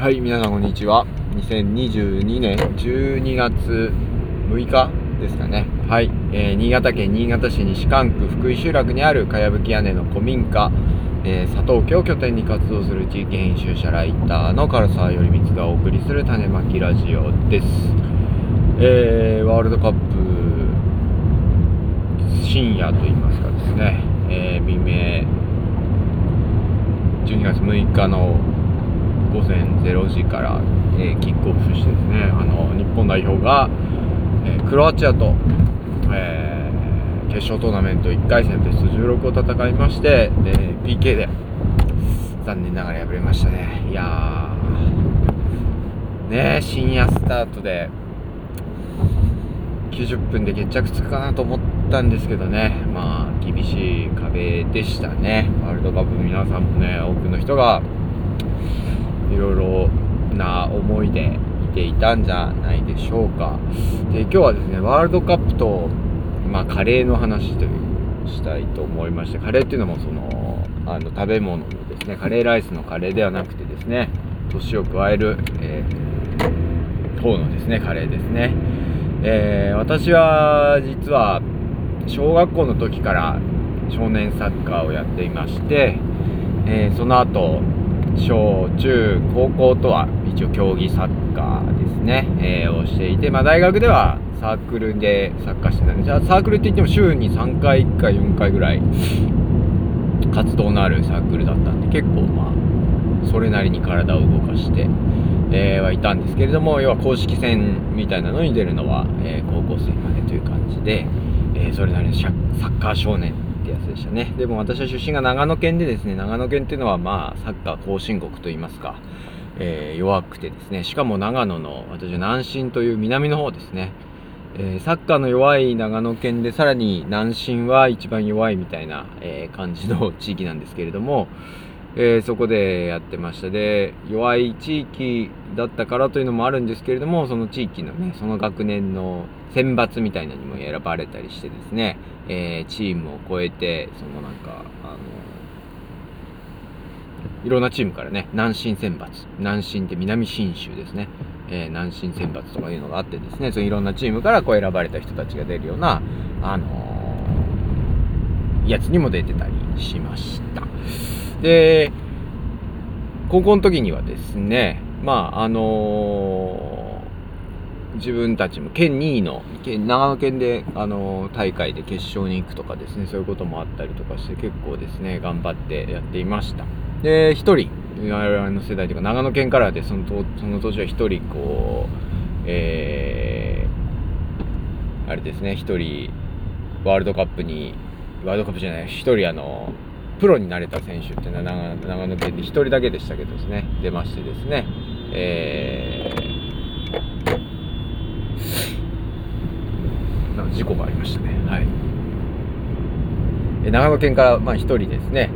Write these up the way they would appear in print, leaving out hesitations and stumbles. はい、皆さんこんにちは。2022年12月6日ですかね。はい、新潟県新潟市西蒲区福井集落にあるかやぶき屋根の古民家、佐藤家を拠点に活動する地域編集者ライターの唐沢頼光がお送りする種まきラジオです。ワールドカップ深夜といいますかですね、未明12月6日の午前0時から、キックオフしてですね、日本代表が、クロアチアと、決勝トーナメント1回戦ベスト16を戦いまして、PK で残念ながら敗れましたね。いやーね、深夜スタートで90分で決着つくかなと思ったんですけどね、まあ厳しい壁でしたね。ワールドカップ皆さんもね、多くの人がいろいろな思いでいていたんじゃないでしょうか。で、今日はですね、ワールドカップと、カレーの話というしたいと思いまして、カレーっていうのもその食べ物のですね、カレーライスのカレーではなくてですね、年を加える、方のですね、カレーですね。私は実は小学校の時から少年サッカーをやっていまして、その後小中高校とは一応競技サッカーですね、をしていて、大学ではサークルでサッカーしてたんで、じゃあサークルって言っても週に3回1回4回ぐらい活動のあるサークルだったんで、結構それなりに体を動かして、はいたんですけれども、要は公式戦みたいなのに出るのは、高校生までという感じで、それなりのサッカー少年ってやつでしたね。でも私は出身が長野県でですね、長野県っていうのはサッカー後進国といいますか、弱くてですね、しかも長野の私は南信という南の方ですね、サッカーの弱い長野県で、さらに南信は一番弱いみたいな、感じの地域なんですけれども、そこでやってました。で、弱い地域だったからというのもあるんですけれども、その地域のね、その学年の選抜みたいなのにも選ばれたりしてですね、チームを超えて、そのいろんなチームからね、南信選抜、南信って南信州ですね、南信選抜とかいうのがあってですね、そのいろんなチームからこう選ばれた人たちが出るような、やつにも出てたりしました。で、高校の時にはですね、自分たちも県2位の長野県で、大会で決勝に行くとかですね、そういうこともあったりとかして、結構ですね頑張ってやっていました。で、一人我々の世代というか、長野県からでその年は一人あれですね、一人一人プロになれた選手っていうのは長野県で一人だけでしたけどですね、出ましてですね、事故がありましたね。はい、長野県から一人ですね、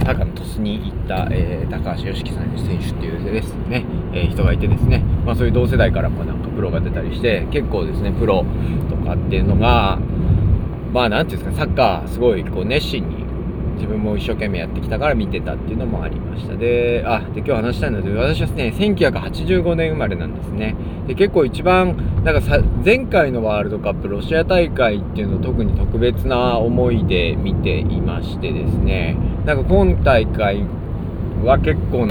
佐賀の鳥栖に行った、高橋義樹さん選手っていうですね、人がいてですね、そういう同世代からもプロが出たりして、結構ですね、プロとかっていうのがなんていうんですか、サッカーすごい熱心に自分も一生懸命やってきたから見てたっていうのもありました。で、今日話したいので、私はね、1985年生まれなんですね。で、結構一番前回のワールドカップロシア大会っていうのを特に特別な思いで見ていましてですね、今大会は結構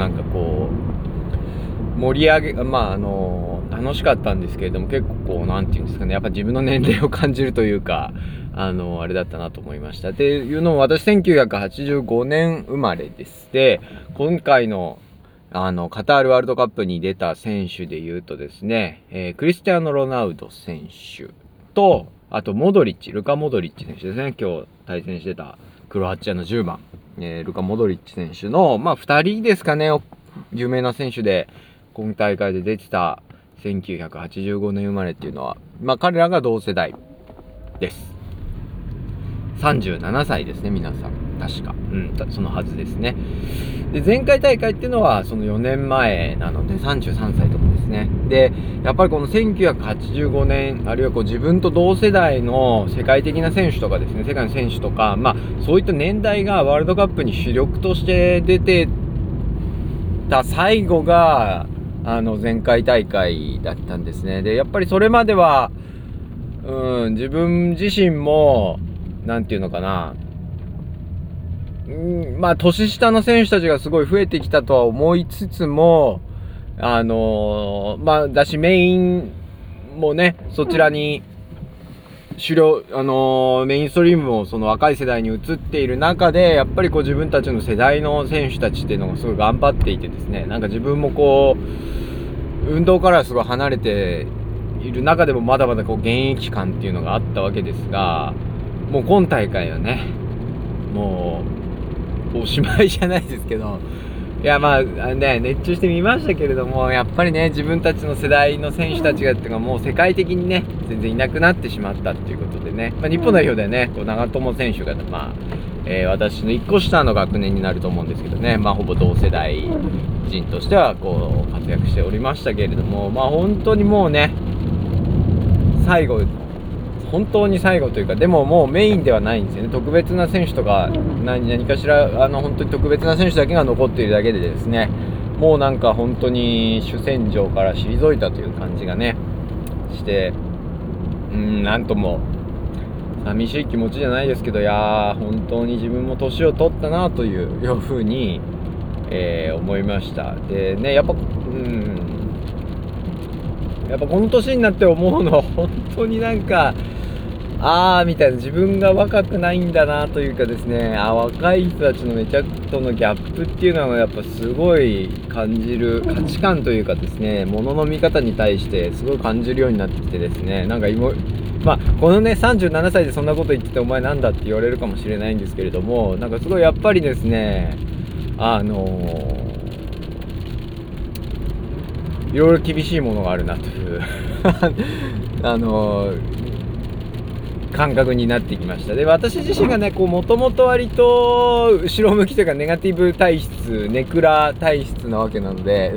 盛り上げ、楽しかったんですけれども、結構なんていうんですかね、やっぱ自分の年齢を感じるというか、あれだったなと思いました。っていうのも、私1985年生まれです。で、今回のカタールワールドカップに出た選手でいうとですね、クリスティアーノ・ロナウド選手と、あとルカ・モドリッチ選手ですね、今日対戦してたクロアチアの10番、ルカ・モドリッチ選手の、2人ですかね、有名な選手で今大会で出てた1985年生まれっていうのは、彼らが同世代です。37歳ですね、皆さん確か、そのはずですね。で、前回大会っていうのはその4年前なので33歳とかですね。で、やっぱりこの1985年、あるいは自分と同世代の世界的な選手とかですね、世界の選手とか、そういった年代がワールドカップに主力として出てった最後が前回大会だったんですね。でやっぱりそれまでは自分自身もなんていうのかな、まあ年下の選手たちがすごい増えてきたとは思いつつもまあだしメインもねそちらに主流メインストリームもその若い世代に移っている中でやっぱりこう自分たちの世代の選手たちっていうのがすごい頑張っていてですね、なんか自分もこう運動からすごい離れている中でもまだまだこう現役感っていうのがあったわけですが、もう今大会はねもうおしまいじゃないですけど、いやまあね熱中してみましたけれども、やっぱりね自分たちの世代の選手たちがっていうのはもう世界的にね全然いなくなってしまったっていうことでね、まあ、日本代表ではねこう長友選手がまあ私の1個下の学年になると思うんですけどね、まあほぼ同世代人としてはこう活躍しておりましたけれども、まあ本当にもうね最後本当に最後というか、でももうメインではないんですよね。特別な選手とか何かしら本当に特別な選手だけが残っているだけでですね、もうなんか本当に主戦場から退いたという感じがねして、なんとも寂しい気持ちじゃないですけど、いや本当に自分も年を取ったなというふうに、思いました。でねやっぱこの年になって思うのは本当になんかみたいな、自分が若くないんだなというかですね、若い人たちのめちゃとのギャップっていうのはやっぱすごい感じる、価値観というかですね物の見方に対してすごい感じるようになってきてですね、なんかまあこのね37歳でそんなこと言っててお前なんだって言われるかもしれないんですけれども、なんかすごいやっぱりですねいろいろ厳しいものがあるなという感覚になってきました。で私自身がねもともと割と後ろ向きというかネガティブ体質ネクラ体質なわけなので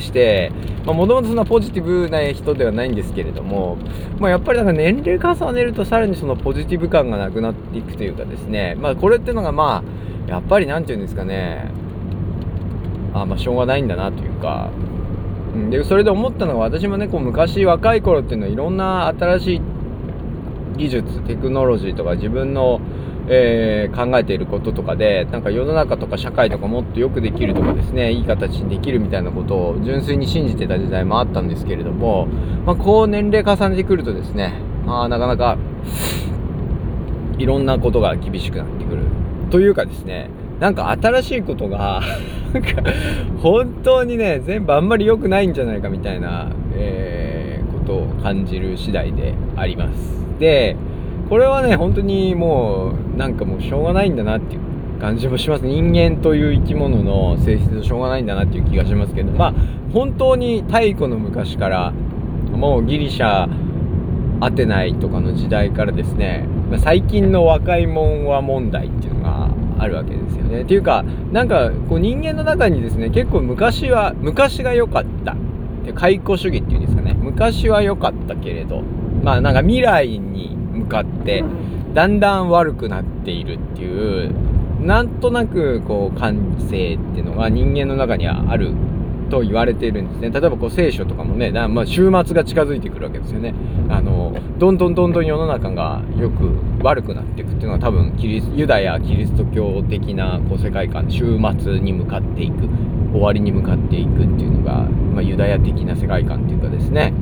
して、もともとそんなポジティブな人ではないんですけれども、やっぱりなんか年齢重ねるとさらにそのポジティブ感がなくなっていくというかですね、これっていうのがやっぱりなんていうんですかねしょうがないんだなというか、でそれで思ったのが私もね昔若い頃っていうのはいろんな新しい技術テクノロジーとか自分の、考えていることとかでなんか世の中とか社会とかもっとよくできるとかですねいい形にできるみたいなことを純粋に信じてた時代もあったんですけれども、こう年齢重ねてくるとですねなかなかいろんなことが厳しくなってくるというかですね、なんか新しいことが本当にね全部あんまり良くないんじゃないかみたいな、ことを感じる次第であります。でこれはね本当にもうなんかもうしょうがないんだなっていう感じもします。人間という生き物の性質としょうがないんだなっていう気がしますけど、本当に太古の昔からもうギリシャアテナイとかの時代からですね、最近の若いもんは問題っていうのがあるわけですよね。っていうかなんかこう人間の中にですね結構昔が良かったって解雇主義っていうんですかね、昔は良かったけれどなんか未来に向かってだんだん悪くなっているっていうなんとなくこう感性っていうのが人間の中にはあると言われているんですね。例えばこう聖書とかもね終末が近づいてくるわけですよね。どんどん世の中がよく悪くなっていくっていうのは多分ユダヤキリスト教的なこう世界観、終末に向かっていく、終わりに向かっていくっていうのが、ユダヤ的な世界観っていうかですね、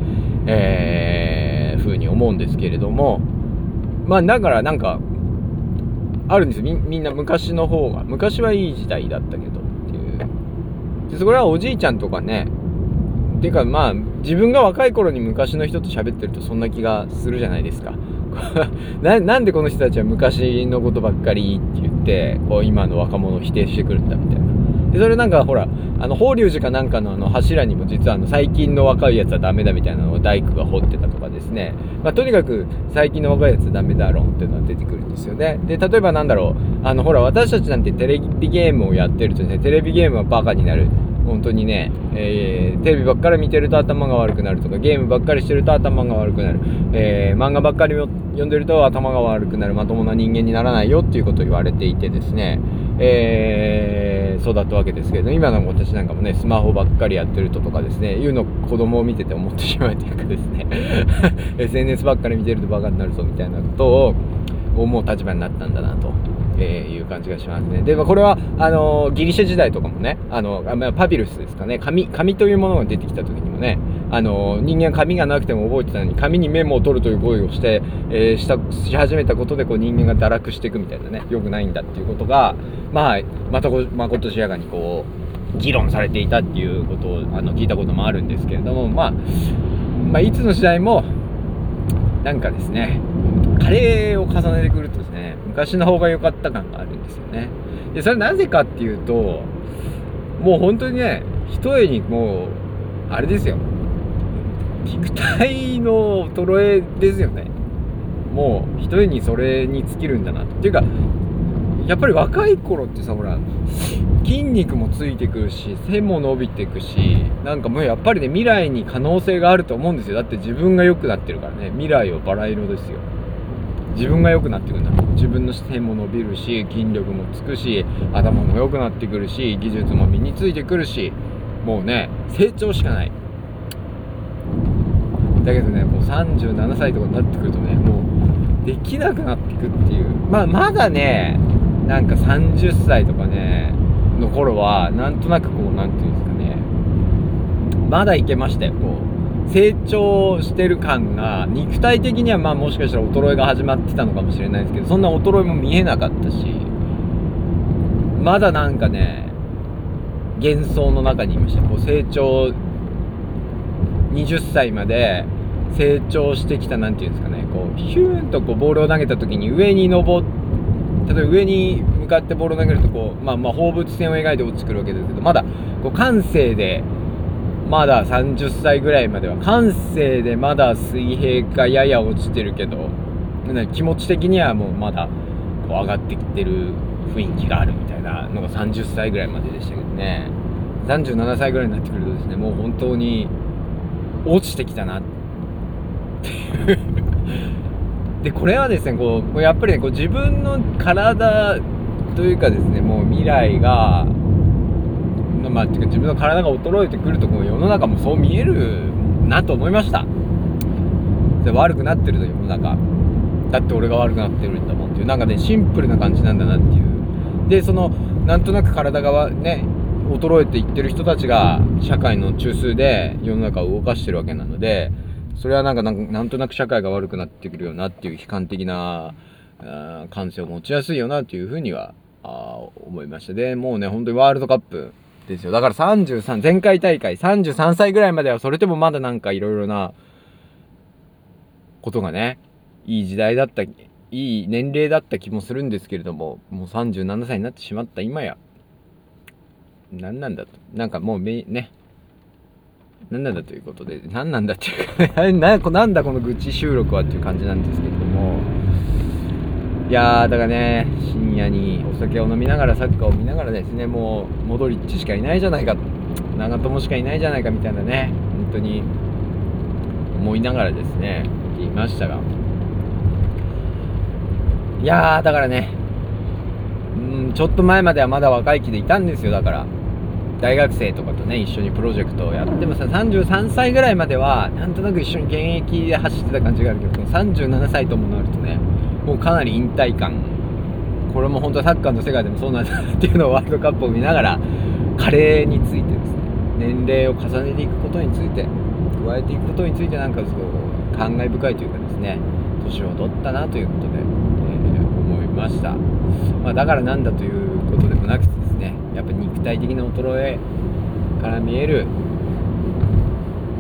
風に思うんですけれども、だからなんかあるんですよ。みんな昔の方が昔はいい時代だったけどそれはおじいちゃんとかねっていうか自分が若い頃に昔の人と喋ってるとそんな気がするじゃないですかなんでこの人たちは昔のことばっかりって言ってこう今の若者を否定してくるんだみたいな。でそれなんかほら法隆寺かなんかの柱にも実は最近の若いやつはダメだみたいなのを大工が掘ってたとかですね、とにかく最近の若いやつはダメだろうっていうのが出てくるんですよね。で例えばほら私たちなんてテレビゲームをやってるとね、テレビゲームはバカになる、本当にね、テレビばっかり見てると頭が悪くなるとか、ゲームばっかりしてると頭が悪くなる、漫画ばっかり読んでると頭が悪くなる、まともな人間にならないよっていうことを言われていてですね、育ったわけですけれど、今の私なんかもね、スマホばっかりやってるとかですね、いうの子供を見てて思ってしまうというかですねSNS ばっかり見てるとバカになるぞみたいなことを思う立場になったんだなという感じがしますね。で、これはギリシャ時代とかもね、パピルスですかね、紙というものが出てきた時にもね、人間は紙がなくても覚えてたのに、紙にメモを取るという行為をして、し始めたことで、こう人間が堕落していくみたいなね、良くないんだっていうことが、まことしやかにこう議論されていたっていうことを聞いたこともあるんですけれども、いつの時代もなんかですね、加齢を重ねてくるとですね、昔の方が良かった感があるんですよね。で、それなぜかっていうと、もう本当にね、ひとえにもうあれですよ、肉体の衰えですよね。もうひとえにそれに尽きるんだなと。っていうか、やっぱり若い頃ってさ、ほら、筋肉もついてくるし、背も伸びてくし、なんかもうやっぱりね、未来に可能性があると思うんですよ。だって自分が良くなってるからね、未来をバラ色ですよ。自分が良くなってくるんだ。自分の背も伸びるし、筋力もつくし、頭も良くなってくるし、技術も身についてくるし、もうね、成長しかない。だけどね、もう37歳とかになってくるとね、もうできなくなってくっていう。まだね、なんか30歳とかねの頃は、なんとなくこう、なんていうんですかね、まだいけましたよ。こう成長してる感が、肉体的にはもしかしたら衰えが始まってたのかもしれないですけど、そんな衰えも見えなかったし、まだなんかね、幻想の中にいました。こう成長、20歳まで成長してきた、なんていうんですかね、こうヒューンとこうボールを投げた時に例えば上に向かってボールを投げると、こう放物線を描いて落ちてくるわけですけど、まだこう感性で、まだ30歳ぐらいまでは感性で、まだ水平がやや落ちてるけど、気持ち的にはもうまだこう上がってきてる雰囲気があるみたいなのが30歳ぐらいまででしたけどね、37歳ぐらいになってくるとですね、もう本当に落ちてきたなっていうで、これはですね、こうやっぱりね、こう自分の体というかですね、もう未来がっていうか、自分の体が衰えてくると、こう世の中もそう見えるなと思いました。で、悪くなってると世の中、だって俺が悪くなってるんだもんっていう、なんかね、シンプルな感じなんだなっていう。で、そのなんとなく体がね衰えていってる人たちが社会の中枢で世の中を動かしてるわけなので、それはなんとなく社会が悪くなってくるよなっていう悲観的な感性を持ちやすいよなというふうには思いました。で、もうね、本当にワールドカップですよ。だから前回大会33歳ぐらいまでは、それでもまだなんかいろいろなことがね、いい時代だった、いい年齢だった気もするんですけれども、もう37歳になってしまった今や、何なんだと、なんかもうね、何なんだということで、何なんだっていうか、なんだこの愚痴収録はっていう感じなんですけれども、いやー、だからね、深夜にお酒を飲みながら、サッカーを見ながらですね、もうモドリッチしかいないじゃないか、長友しかいないじゃないかみたいなね、本当に思いながらですね、聞きましたが、いやー、だからね、ちょっと前まではまだ若い気でいたんですよ。だから大学生とかとね、一緒にプロジェクトをやってもさ、33歳ぐらいまではなんとなく一緒に現役で走ってた感じがあるけど、37歳ともなるとね、もうかなり引退感、これも本当はサッカーの世界でもそうなんだなっていうのを、ワールドカップを見ながら、加齢についてですね、年齢を重ねていくことについて、加えていくことについて、なんかすごい感慨深いというかですね、年を取ったなということで、思いました。だからなんだということでもなくてですね、やっぱり肉体的な衰えから見える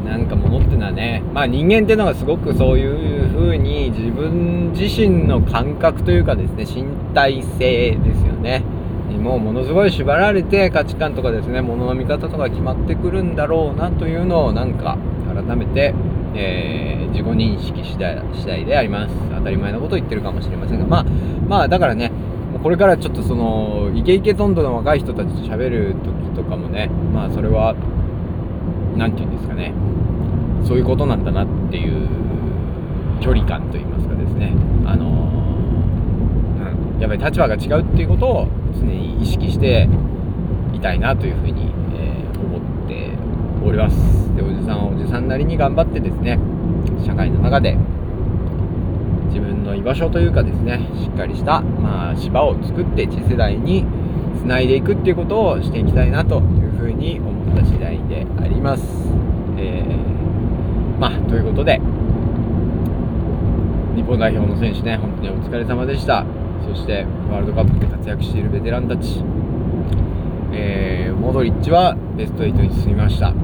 なんかものってのはね、人間ってのがすごくそういう風に自分自身の感覚というかですね、身体性ですよね、もうものすごい縛られて、価値観とかですね、物の見方とか決まってくるんだろうなというのを、なんか改めて、自己認識次第であります。当たり前のことを言ってるかもしれませんが、だからね、これからちょっとそのイケイケトンドの若い人たちと喋る時とかもね、それはなんていうんですかね、そういうことなんだなっていう距離感といいますかですね、やっぱり立場が違うっていうことを常に意識して、みたいなというふうに、思っております。で、おじさんはおじさんなりに頑張ってですね、社会の中で自分の居場所というかですね、しっかりした、芝を作って次世代につないでいくっていうことをしていきたいなというふうに思った次第であります。ということで、日本代表の選手ね、本当にお疲れ様でした。そしてワールドカップで活躍しているベテランたち、モドリッチはベスト8に進みました。ク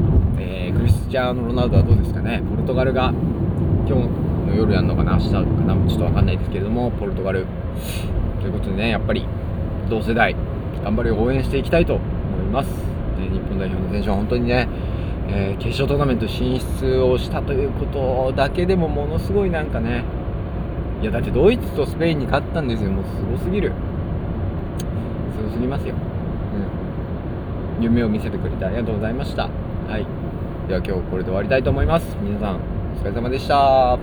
リスチアーノ・ロナウドはどうですかね。ポルトガルが今日の夜やるのかな、明日かな、ちょっと分かんないですけれども、ポルトガルということでね、やっぱり同世代頑張り応援していきたいと思います。日本代表の選手は本当にね、決勝トーナメント進出をしたということだけでもものすごいなんかね、いやだってドイツとスペインに勝ったんですよ。もうすごすぎる、すごすぎますよ、夢を見せてくれてありがとうございました。はい、では今日これで終わりたいと思います。皆さんお疲れ様でした。